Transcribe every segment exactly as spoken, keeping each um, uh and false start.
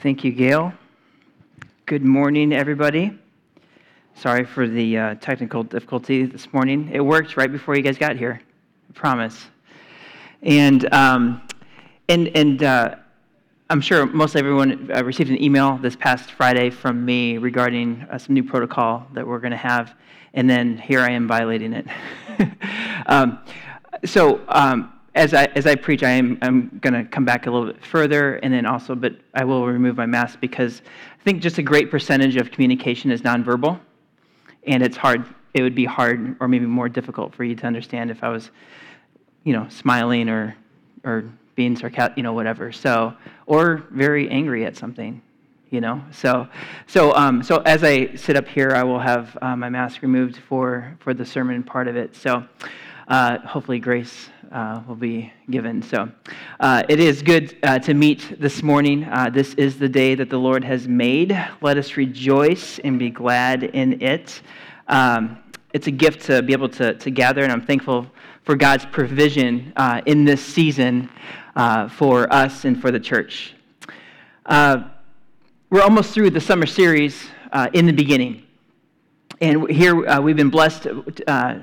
Thank you, Gail. Good morning, everybody. Sorry for the uh, technical difficulty this morning. It worked right before you guys got here, I promise. And um, and and uh, I'm sure most everyone uh, received an email this past Friday from me regarding uh, some new protocol that we're going to have, and then here I am violating it. um, so. Um, As I as I preach, I am I'm going to come back a little bit further, and then also, but I will remove my mask because I think just a great percentage of communication is nonverbal, and it's hard. It would be hard, or maybe more difficult, for you to understand if I was, you know, smiling or or being sarcastic, you know, whatever. So, or very angry at something, you know. So, so um, so as I sit up here, I will have uh, my mask removed for for the sermon part of it. So, uh, hopefully, grace Uh, will be given. So uh, it is good uh, to meet this morning. Uh, this is the day that the Lord has made. Let us rejoice and be glad in it. Um, it's a gift to be able to, to gather, and I'm thankful for God's provision uh, in this season uh, for us and for the church. Uh, we're almost through the summer series, uh, In the Beginning. And here uh, we've been blessed uh,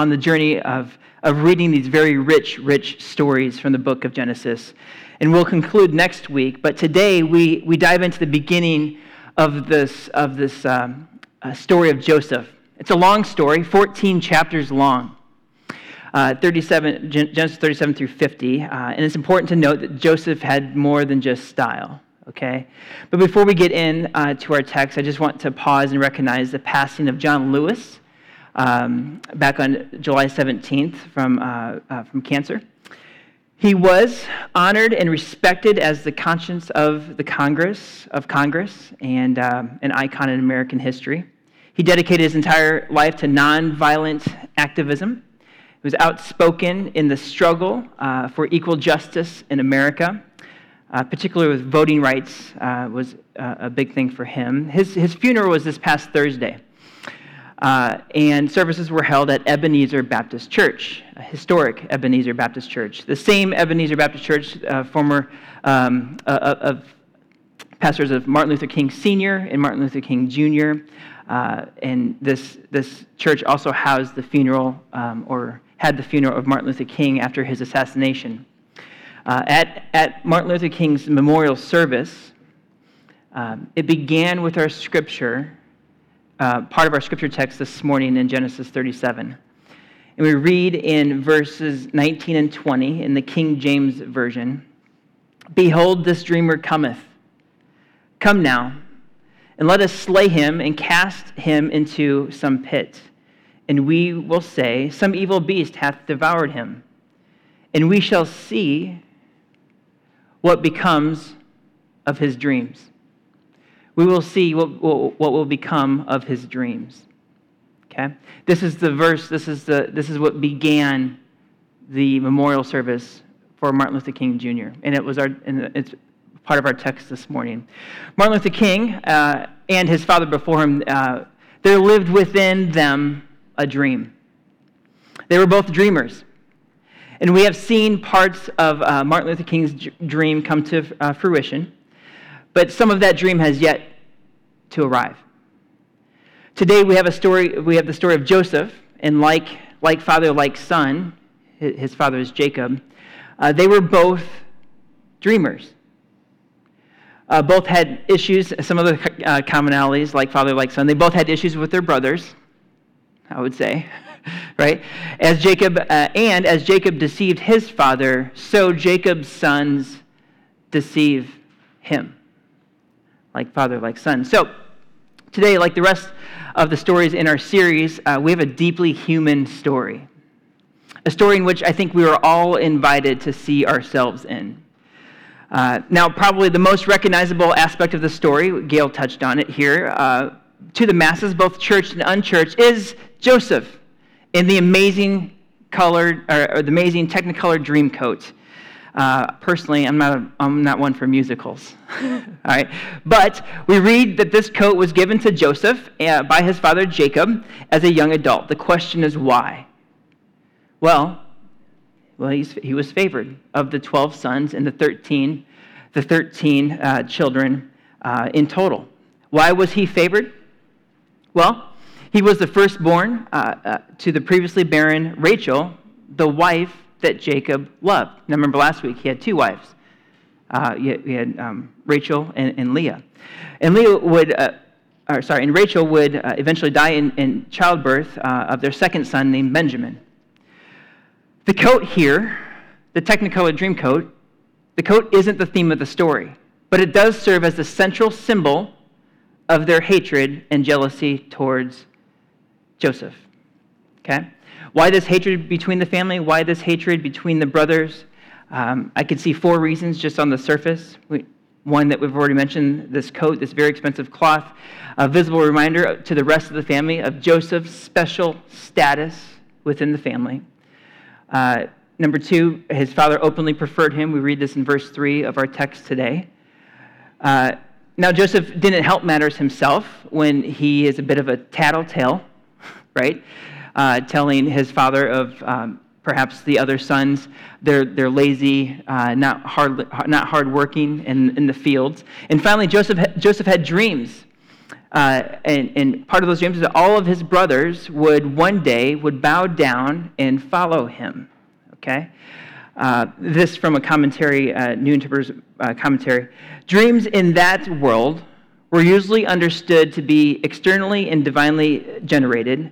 on the journey of of reading these very rich, rich stories from the book of Genesis. And we'll conclude next week, but today we, we dive into the beginning of this of this um, uh, story of Joseph. It's a long story, fourteen chapters long, uh, thirty-seven Genesis thirty-seven through fifty, uh, and it's important to note that Joseph had more than just style, okay? But before we get in uh, to our text, I just want to pause and recognize the passing of John Lewis, Um, back on July seventeenth from uh, uh, from cancer. He was honored and respected as the conscience of the Congress of Congress and um, an icon in American history. He dedicated his entire life to nonviolent activism. He was outspoken in the struggle uh, for equal justice in America, uh, particularly with voting rights uh, was uh, a big thing for him. His his funeral was this past Thursday. Uh, and services were held at Ebenezer Baptist Church, a historic Ebenezer Baptist Church. The same Ebenezer Baptist Church, uh, former um, uh, of pastors of Martin Luther King Senior and Martin Luther King Junior Uh, and this this church also housed the funeral, um, or had the funeral of Martin Luther King after his assassination. Uh, at, at Martin Luther King's memorial service, um, it began with our scripture, Uh, part of our scripture text this morning in Genesis thirty-seven. And we read in verses nineteen and twenty in the King James Version, "Behold, this dreamer cometh. Come now, and let us slay him and cast him into some pit. And we will say, some evil beast hath devoured him. And we shall see what becomes of his dreams." We will see what, what, what will become of his dreams. Okay, this is the verse. This is the this is what began the memorial service for Martin Luther King Junior And it was our and it's part of our text this morning. Martin Luther King uh, and his father before him, uh, there lived within them a dream. They were both dreamers, and we have seen parts of uh, Martin Luther King's dream come to uh, fruition. But some of that dream has yet to arrive. Today we have a story. We have the story of Joseph, and like like father, like son. His father is Jacob. Uh, they were both dreamers. Uh, both had issues. Some of the uh, commonalities, like father, like son. They both had issues with their brothers, I would say, right? As Jacob uh, and as Jacob deceived his father, so Jacob's sons deceive him. Like father, like son. So today, like the rest of the stories in our series, uh, we have a deeply human story. A story in which I think we were all invited to see ourselves in. Uh, now, probably the most recognizable aspect of the story, Gail touched on it here, uh, to the masses, both church and unchurched, is Joseph in the amazing colored, or, or the amazing Technicolor dream coat. Uh, personally, I'm not a, I'm not one for musicals, all right? But we read that this coat was given to Joseph uh, by his father Jacob as a young adult. The question is why? Well, well, he's, he was favored of the twelve sons and the thirteen, the thirteen uh, children uh, in total. Why was he favored? Well, he was the firstborn uh, uh, to the previously barren Rachel, the wife that Jacob loved. Now, remember last week, he had two wives. Uh, he had, he had um, Rachel and, and Leah. And Leah would, uh, or sorry, and Rachel would uh, eventually die in, in childbirth uh, of their second son named Benjamin. The coat here, the Technicolor dream coat, the coat isn't the theme of the story, but it does serve as the central symbol of their hatred and jealousy towards Joseph. Okay? Why this hatred between the family? Why this hatred between the brothers? Um, I could see four reasons just on the surface. We, one that we've already mentioned, this coat, this very expensive cloth, a visible reminder to the rest of the family of Joseph's special status within the family. Uh, number two, his father openly preferred him. We read this in verse three of our text today. Uh, now, Joseph didn't help matters himself when he is a bit of a tattletale, right? Uh, telling his father of um, perhaps the other sons, they're they're lazy, uh, not hard not hardworking in, in the fields. And finally, Joseph Joseph had dreams, uh, and and part of those dreams is that all of his brothers would one day would bow down and follow him. Okay, uh, this from a commentary, uh, New Interpreter's uh, commentary. Dreams in that world were usually understood to be externally and divinely generated,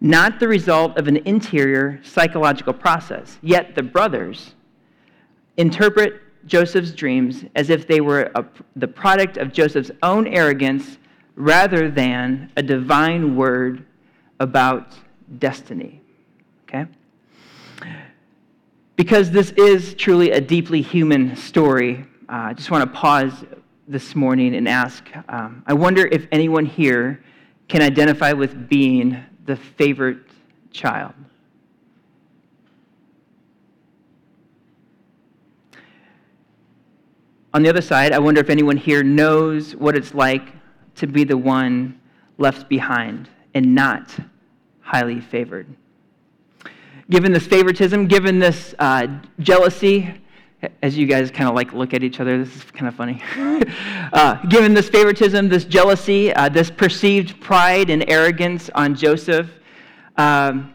not the result of an interior psychological process. Yet the brothers interpret Joseph's dreams as if they were a, the product of Joseph's own arrogance rather than a divine word about destiny. Okay? Because this is truly a deeply human story, uh, I just want to pause this morning and ask, um, I wonder if anyone here can identify with being the favorite child. On the other side, I wonder if anyone here knows what it's like to be the one left behind and not highly favored. Given this favoritism, given this uh, jealousy, as you guys kind of like look at each other, this is kind of funny. uh, given this favoritism, this jealousy, uh, this perceived pride and arrogance on Joseph, um,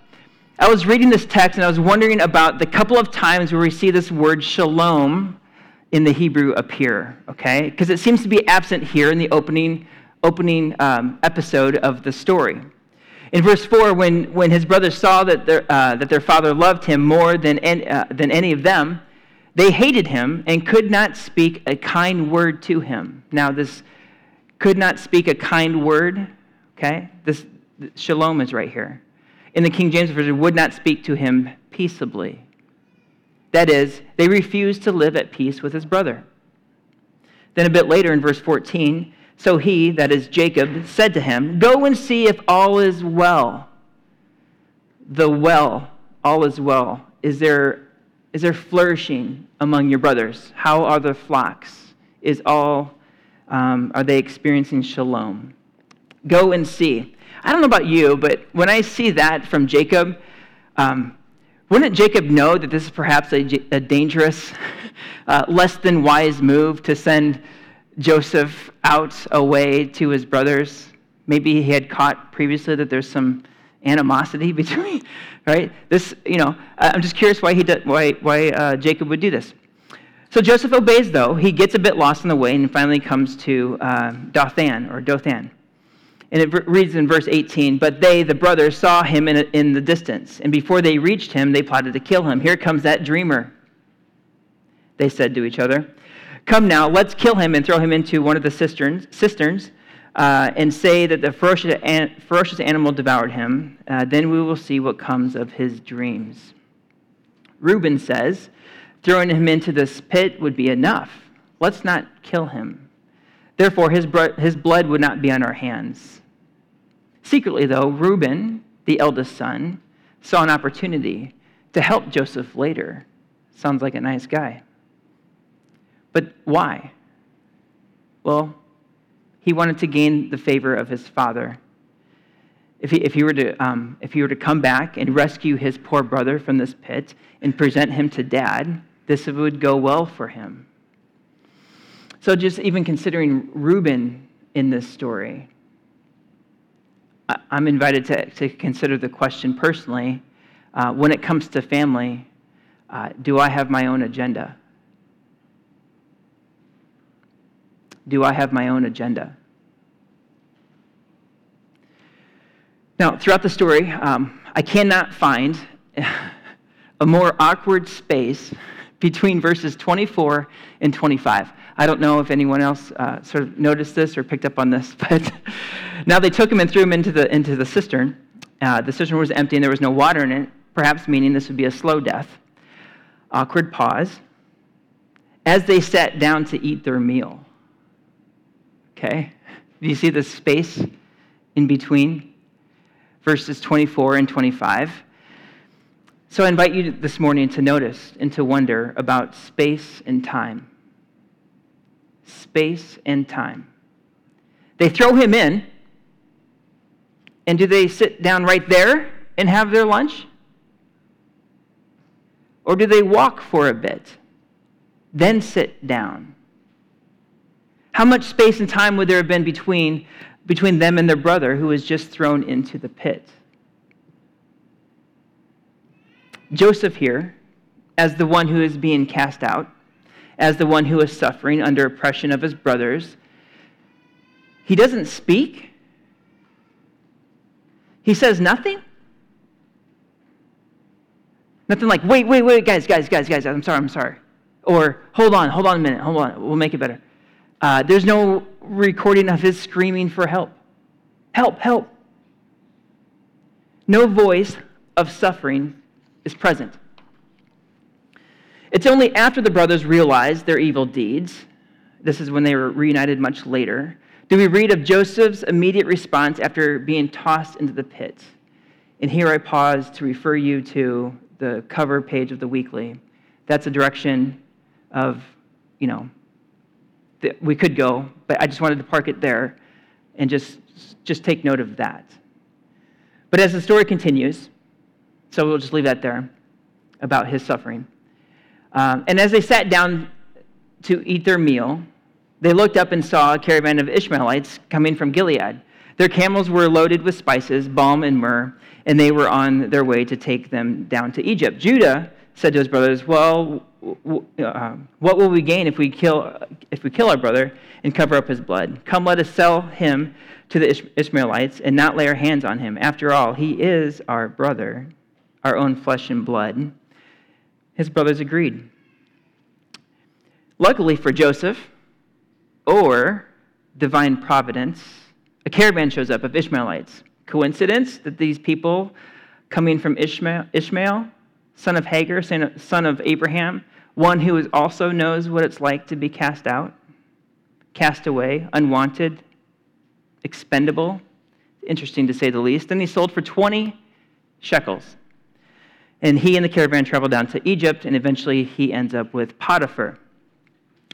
I was reading this text and I was wondering about the couple of times where we see this word shalom in the Hebrew appear, okay? Because it seems to be absent here in the opening opening um, episode of the story. In verse four, when when his brothers saw that their uh, that their father loved him more than any, uh, than any of them, they hated him and could not speak a kind word to him. Now, this could not speak a kind word, okay? This shalom is right here. In the King James Version, would not speak to him peaceably. That is, they refused to live at peace with his brother. Then a bit later in verse fourteen, so he, that is Jacob, said to him, go and see if all is well. The well, all is well. Is there... Is there flourishing among your brothers? How are their flocks? Is all um, are they experiencing shalom? Go and see. I don't know about you, but when I see that from Jacob, um, wouldn't Jacob know that this is perhaps a, a dangerous, uh, less than wise move to send Joseph out away to his brothers? Maybe he had caught previously that there's some animosity between, right? This, you know, I'm just curious why he did, why why uh, Jacob would do this. So Joseph obeys, though. He gets a bit lost in the way and finally comes to uh, Dothan or Dothan, and it reads in verse eighteen. But they, the brothers, saw him in in the distance, and before they reached him, they plotted to kill him. Here comes that dreamer, they said to each other. Come now, let's kill him and throw him into one of the cisterns. cisterns Uh, and say that the ferocious, an- ferocious animal devoured him, uh, then we will see what comes of his dreams. Reuben says, throwing him into this pit would be enough. Let's not kill him. Therefore, his, bro- his blood would not be on our hands. Secretly, though, Reuben, the eldest son, saw an opportunity to help Joseph later. Sounds like a nice guy. But why? Well, he wanted to gain the favor of his father. If he, if he were to, um, if he were to come back and rescue his poor brother from this pit and present him to dad, this would go well for him. So just even considering Reuben in this story, I'm invited to, to consider the question personally, uh, when it comes to family, uh, do I have my own agenda? Do I have my own agenda? Now, throughout the story, um, I cannot find a more awkward space between verses twenty-four and twenty-five. I don't know if anyone else uh, sort of noticed this or picked up on this, but now they took him and threw him into the into the cistern. Uh, the cistern was empty and there was no water in it, perhaps meaning this would be a slow death. Awkward pause. As they sat down to eat their meal. Okay? Do you see the space in between? Verses twenty-four and twenty-five. So I invite you this morning to notice and to wonder about space and time. Space and time. They throw him in, and do they sit down right there and have their lunch? Or do they walk for a bit, then sit down? How much space and time would there have been between between them and their brother who was just thrown into the pit? Joseph here, as the one who is being cast out, as the one who is suffering under oppression of his brothers, he doesn't speak. He says nothing. Nothing like, wait, wait, wait, guys, guys, guys, guys, I'm sorry, I'm sorry. Or, hold on, hold on a minute, hold on, we'll make it better. Uh, there's no recording of his screaming for help. Help, help. No voice of suffering is present. It's only after the brothers realize their evil deeds, this is when they were reunited much later, do we read of Joseph's immediate response after being tossed into the pit. And here I pause to refer you to the cover page of the Weekly. That's a direction of, you know, that we could go, but I just wanted to park it there and just just take note of that. But as the story continues, so we'll just leave that there about his suffering. Um, and as they sat down to eat their meal, they looked up and saw a caravan of Ishmaelites coming from Gilead. Their camels were loaded with spices, balm and myrrh, and they were on their way to take them down to Egypt. Judah said to his brothers, well, what will we gain if we kill if we kill our brother and cover up his blood? Come, let us sell him to the Ishmaelites and not lay our hands on him. After all, he is our brother, our own flesh and blood. His brothers agreed. Luckily for Joseph, or divine providence, a caravan shows up of Ishmaelites. Coincidence that these people coming from Ishmael, Ishmael son of Hagar, son of Abraham, one who is also knows what it's like to be cast out, cast away, unwanted, expendable. Interesting to say the least. Then he sold for twenty shekels. And he and the caravan travel down to Egypt, and eventually he ends up with Potiphar.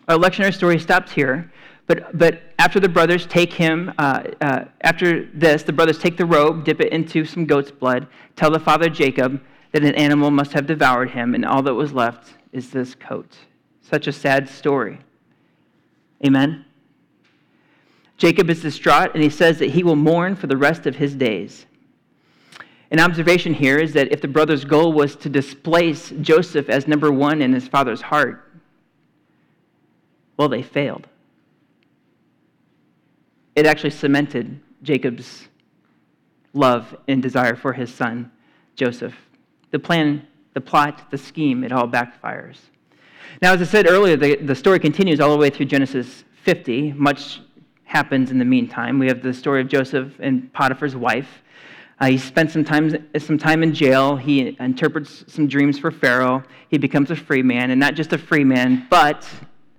Our lectionary story stops here, but but after the brothers take him, uh, uh, after this, the brothers take the robe, dip it into some goat's blood, tell the father Jacob that an animal must have devoured him, and all that was left is this coat. Such a sad story. Amen? Jacob is distraught, and he says that he will mourn for the rest of his days. An observation here is that if the brothers' goal was to displace Joseph as number one in his father's heart, well, they failed. It actually cemented Jacob's love and desire for his son, Joseph. The plan, the plot, the scheme, it all backfires. Now, as I said earlier, the, the story continues all the way through Genesis fifty. Much happens in the meantime. We have the story of Joseph and Potiphar's wife. Uh, he spent some time, some time in jail. He interprets some dreams for Pharaoh. He becomes a free man, and not just a free man, but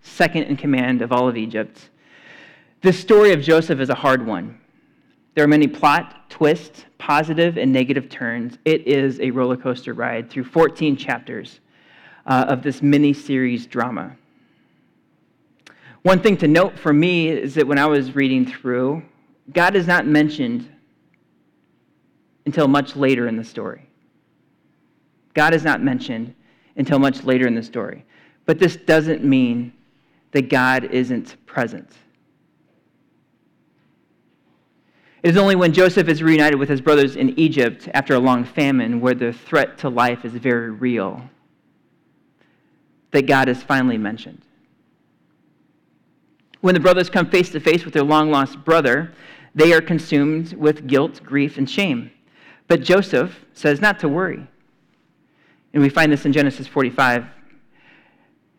second in command of all of Egypt. This story of Joseph is a hard one. There are many plot, twists, positive and negative turns. It is a roller coaster ride through fourteen chapters uh, of this mini-series drama. One thing to note for me is that when I was reading through, God is not mentioned until much later in the story. God is not mentioned until much later in the story. But this doesn't mean that God isn't present. It is only when Joseph is reunited with his brothers in Egypt after a long famine, where the threat to life is very real, that God is finally mentioned. When the brothers come face to face with their long-lost brother, they are consumed with guilt, grief, and shame. But Joseph says not to worry. And we find this in Genesis forty-five.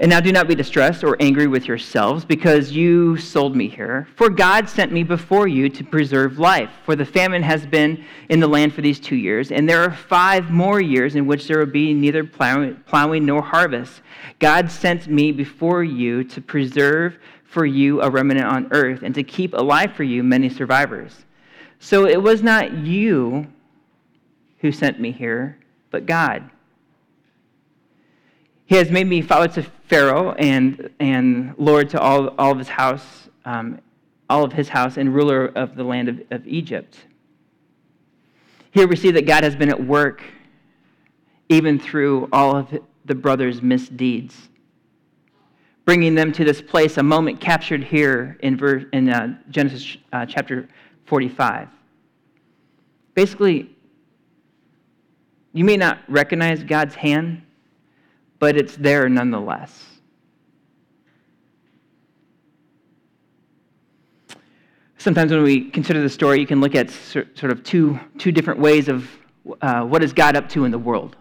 And now do not be distressed or angry with yourselves because you sold me here. For God sent me before you to preserve life. For the famine has been in the land for these two years, and there are five more years in which there will be neither plowing nor harvest. God sent me before you to preserve for you a remnant on earth and to keep alive for you many survivors. So it was not you who sent me here, but God. He has made me follow to Pharaoh and and Lord to all, all of his house, um, all of his house, and ruler of the land of, of Egypt. Here we see that God has been at work even through all of the brothers' misdeeds, bringing them to this place, a moment captured here in verse, in uh, Genesis uh, chapter forty-five. Basically, you may not recognize God's hand, but it's there nonetheless. Sometimes when we consider the story, you can look at sort of two, two different ways of uh, what is God up to in the world.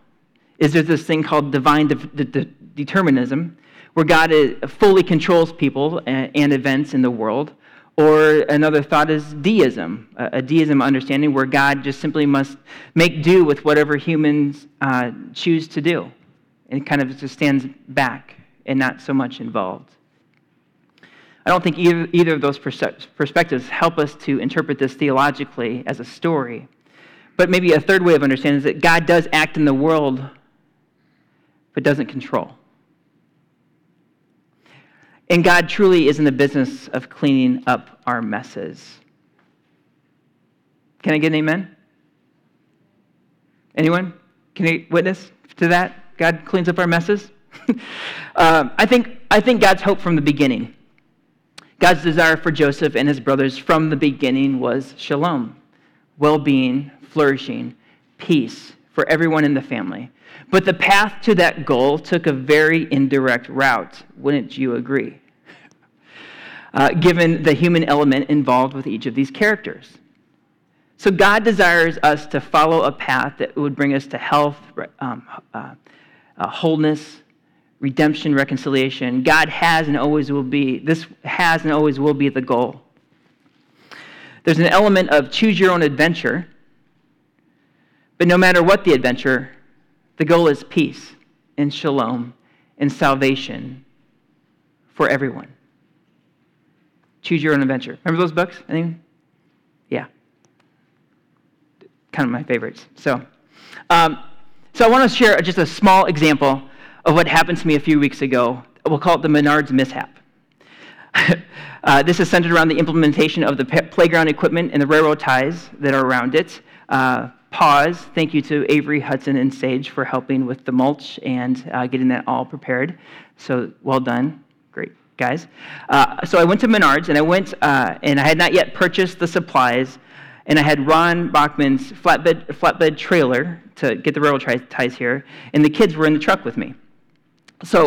Is there this thing called divine de- de- de- determinism, where God is, fully controls people and, and events in the world? Or another thought is deism, a deism understanding where God just simply must make do with whatever humans uh, choose to do, and kind of just stands back and not so much involved. I don't think either, either of those perspectives help us to interpret this theologically as a story. But maybe a third way of understanding is that God does act in the world, but doesn't control. And God truly is in the business of cleaning up our messes. Can I get an amen? Anyone? Can I witness to that? God cleans up our messes. um, I think I think God's hope from the beginning, God's desire for Joseph and his brothers from the beginning was shalom, well-being, flourishing, peace for everyone in the family. But the path to that goal took a very indirect route, wouldn't you agree? Uh, given the human element involved with each of these characters. So God desires us to follow a path that would bring us to health, um, uh, Uh, wholeness, redemption, reconciliation. God has and always will be, this has and always will be the goal. There's an element of choose your own adventure, but no matter what the adventure, the goal is peace and shalom and salvation for everyone. Choose Your Own Adventure. Remember those books? I think, yeah. Kind of my favorites. So, um, So I want to share just a small example of what happened to me a few weeks ago. We'll call it the Menards mishap. uh, this is centered around the implementation of the pe- playground equipment and the railroad ties that are around it. Uh, pause. Thank you to Avery, Hudson, and Sage for helping with the mulch and uh, getting that all prepared. So well done. Great, guys. Uh, so I went to Menards, and I went, uh, and I had not yet purchased the supplies, and I had Ron Bachman's flatbed flatbed trailer to get the railroad ties here, and the kids were in the truck with me. So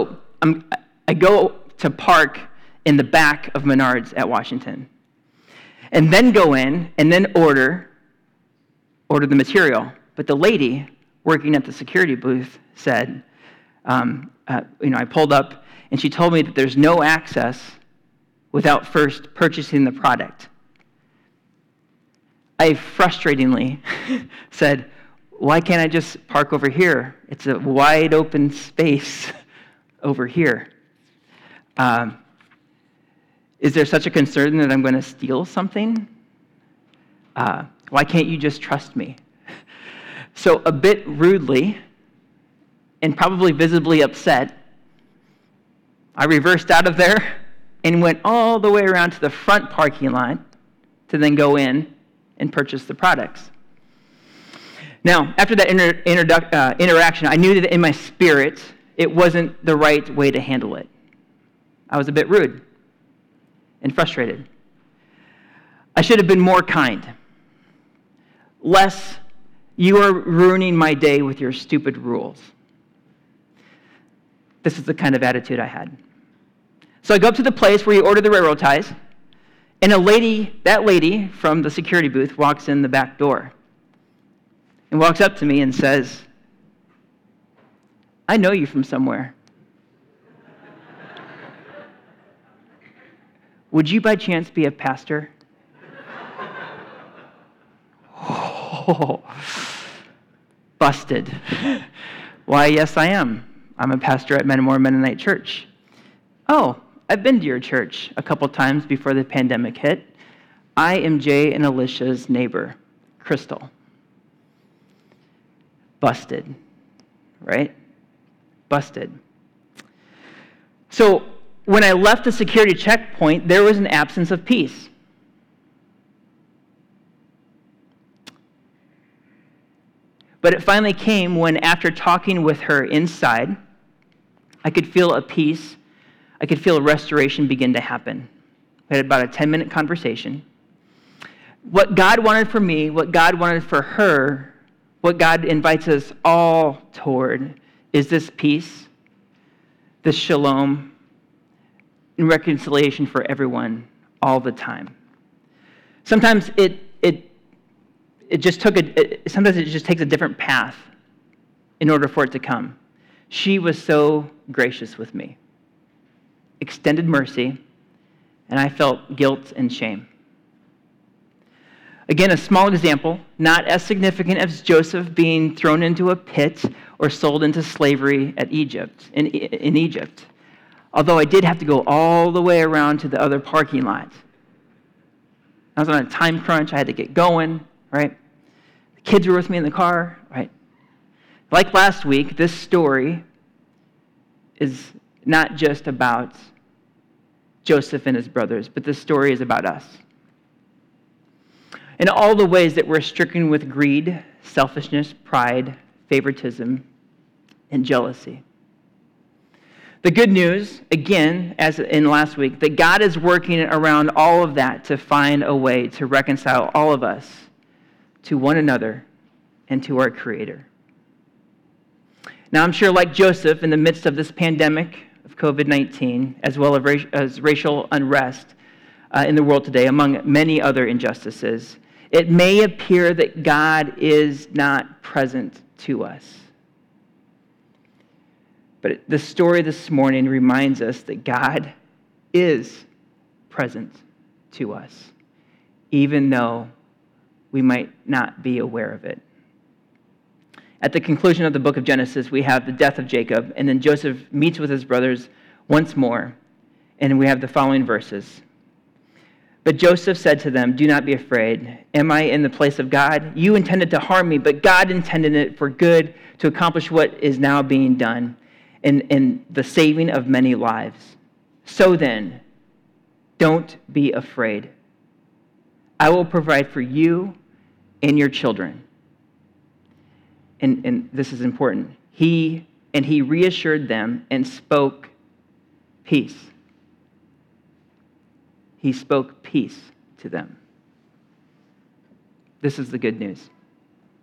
I'm, I go to park in the back of Menards at Washington, and then go in and then order, order the material. But the lady working at the security booth said, um, uh, you know, I pulled up, and she told me that there's no access without first purchasing the product. I frustratingly said, why can't I just park over here? It's a wide open space over here. Um, is there such a concern that I'm going to steal something? Uh, why can't you just trust me? So a bit rudely and probably visibly upset, I reversed out of there and went all the way around to the front parking lot to then go in and purchase the products. Now, after that inter- introdu- uh, interaction, I knew that in my spirit, it wasn't the right way to handle it. I was a bit rude and frustrated. I should have been more kind. Less, you are ruining my day with your stupid rules. This is the kind of attitude I had. So I go up to the place where you order the railroad ties, and a lady, that lady from the security booth walks in the back door and walks up to me and says, I know you from somewhere. Would you by chance be a pastor? Oh, busted. Why, yes, I am. I'm a pastor at Menomore Mennonite Church. Oh, I've been to your church a couple times before the pandemic hit. I am Jay and Alicia's neighbor, Crystal. Busted, right? Busted. So when I left the security checkpoint, there was an absence of peace. But it finally came when, after talking with her inside, I could feel a peace, I could feel a restoration begin to happen. We had about a ten-minute conversation. What God wanted for me, what God wanted for her, what God invites us all toward is this peace, this shalom, and reconciliation for everyone all the time. Sometimes it it It just took a, it, sometimes it just takes a different path in order for it to come. She was so gracious with me, extended mercy, and I felt guilt and shame. Again, a small example, not as significant as Joseph being thrown into a pit or sold into slavery at Egypt, in, in Egypt, although I did have to go all the way around to the other parking lot. I was on a time crunch, I had to get going, right? Kids were with me in the car, right? Like last week, this story is not just about Joseph and his brothers, but this story is about us. In all the ways that we're stricken with greed, selfishness, pride, favoritism, and jealousy. The good news, again, as in last week, that God is working around all of that to find a way to reconcile all of us to one another, and to our Creator. Now, I'm sure like Joseph, in the midst of this pandemic of COVID nineteen, as well as racial unrest uh, in the world today, among many other injustices, it may appear that God is not present to us. But the story this morning reminds us that God is present to us, even though we might not be aware of it. At the conclusion of the book of Genesis, we have the death of Jacob, and then Joseph meets with his brothers once more, and we have the following verses. But Joseph said to them, do not be afraid. Am I in the place of God? You intended to harm me, but God intended it for good to accomplish what is now being done and, and the saving of many lives. So then, don't be afraid. I will provide for you and your children. And, and this is important. He and he reassured them and spoke peace. He spoke peace to them. This is the good news.